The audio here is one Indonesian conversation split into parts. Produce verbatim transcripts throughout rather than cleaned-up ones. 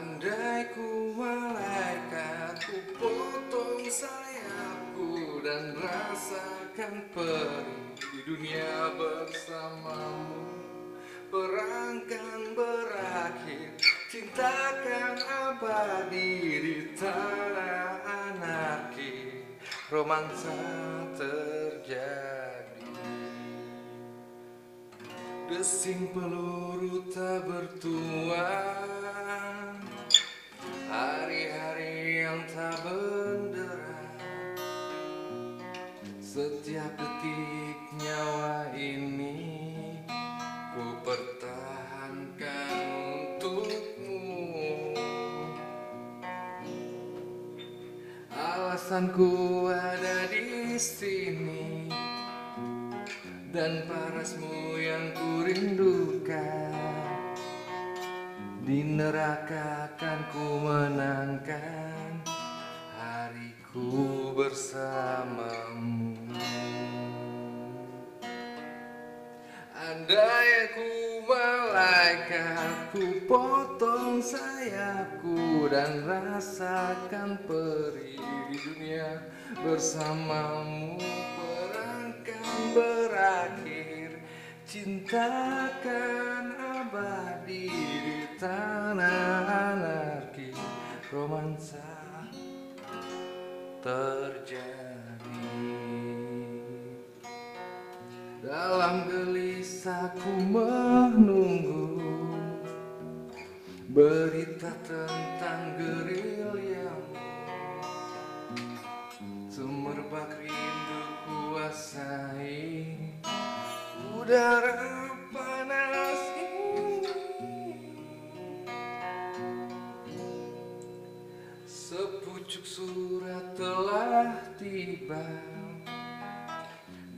Andai ku malaikat, ku potong sayapku dan rasakan perih di dunia bersamamu. Perang kan berakhir, cinta kan abadi di tanah anarki, romansa terjadi. Desing peluru tak bertuan, hari-hari yang tak bendera, setiap detik nyawa ini ku pertahankan untukmu. Alasanku ada di sini dan parasmu yang ku rindukan, di neraka akan ku menangkan hariku bersamamu. Andai aku malaikat, ku potong sayapku dan rasakan perih di dunia bersamamu. Perangkan berakhir, cintakan abadi di tanah anarki, romansa terjadi. Dalam gelisah ku menunggu berita tentang gerilyamu, semerbak rindu kuasai udara panas ini. Sepucuk surat telah tiba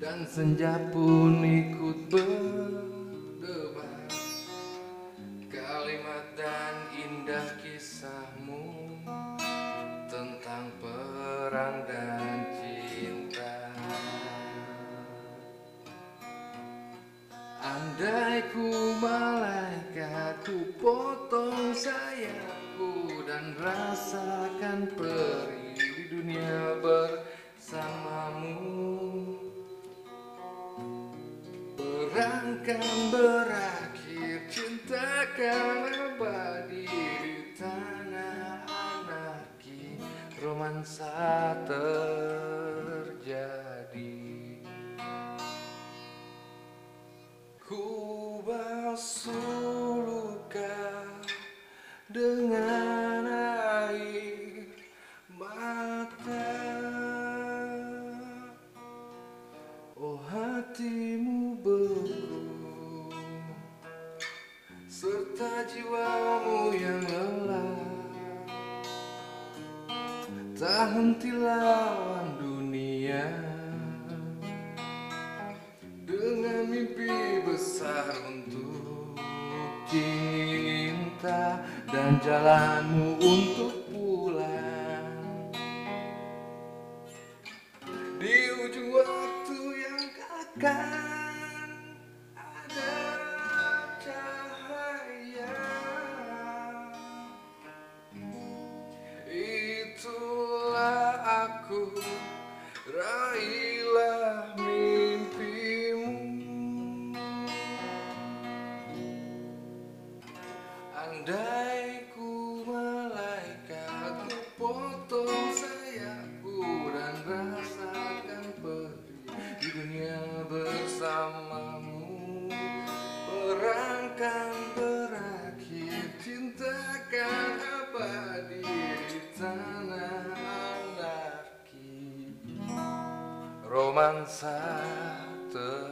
dan senja pun ikut berdebar. Kalimat dan indah kisahmu tentang perang dan cinta. Andai ku malaikat, ku potong sayapku dan rasakan perih di dunia bersamamu. Perangkan berakhir, cintakan abadi di tanah anarki, romansa terjadi. Ku basuh luka dengan air mata. Oh hatimu beku, serta jiwamu yang lelah, tak henti lawan dunia dengan mimpi besar untuk cinta dan jalanmu untuk pulang di ujung waktu yang akan. Itulah aku, raihlah mimpimu. Andai ku malaikat, ku potong sayapku dan rasakan perih di dunia bersamamu. Perangkan berakhir, cintakan abadi di tanah anarki, romansa ter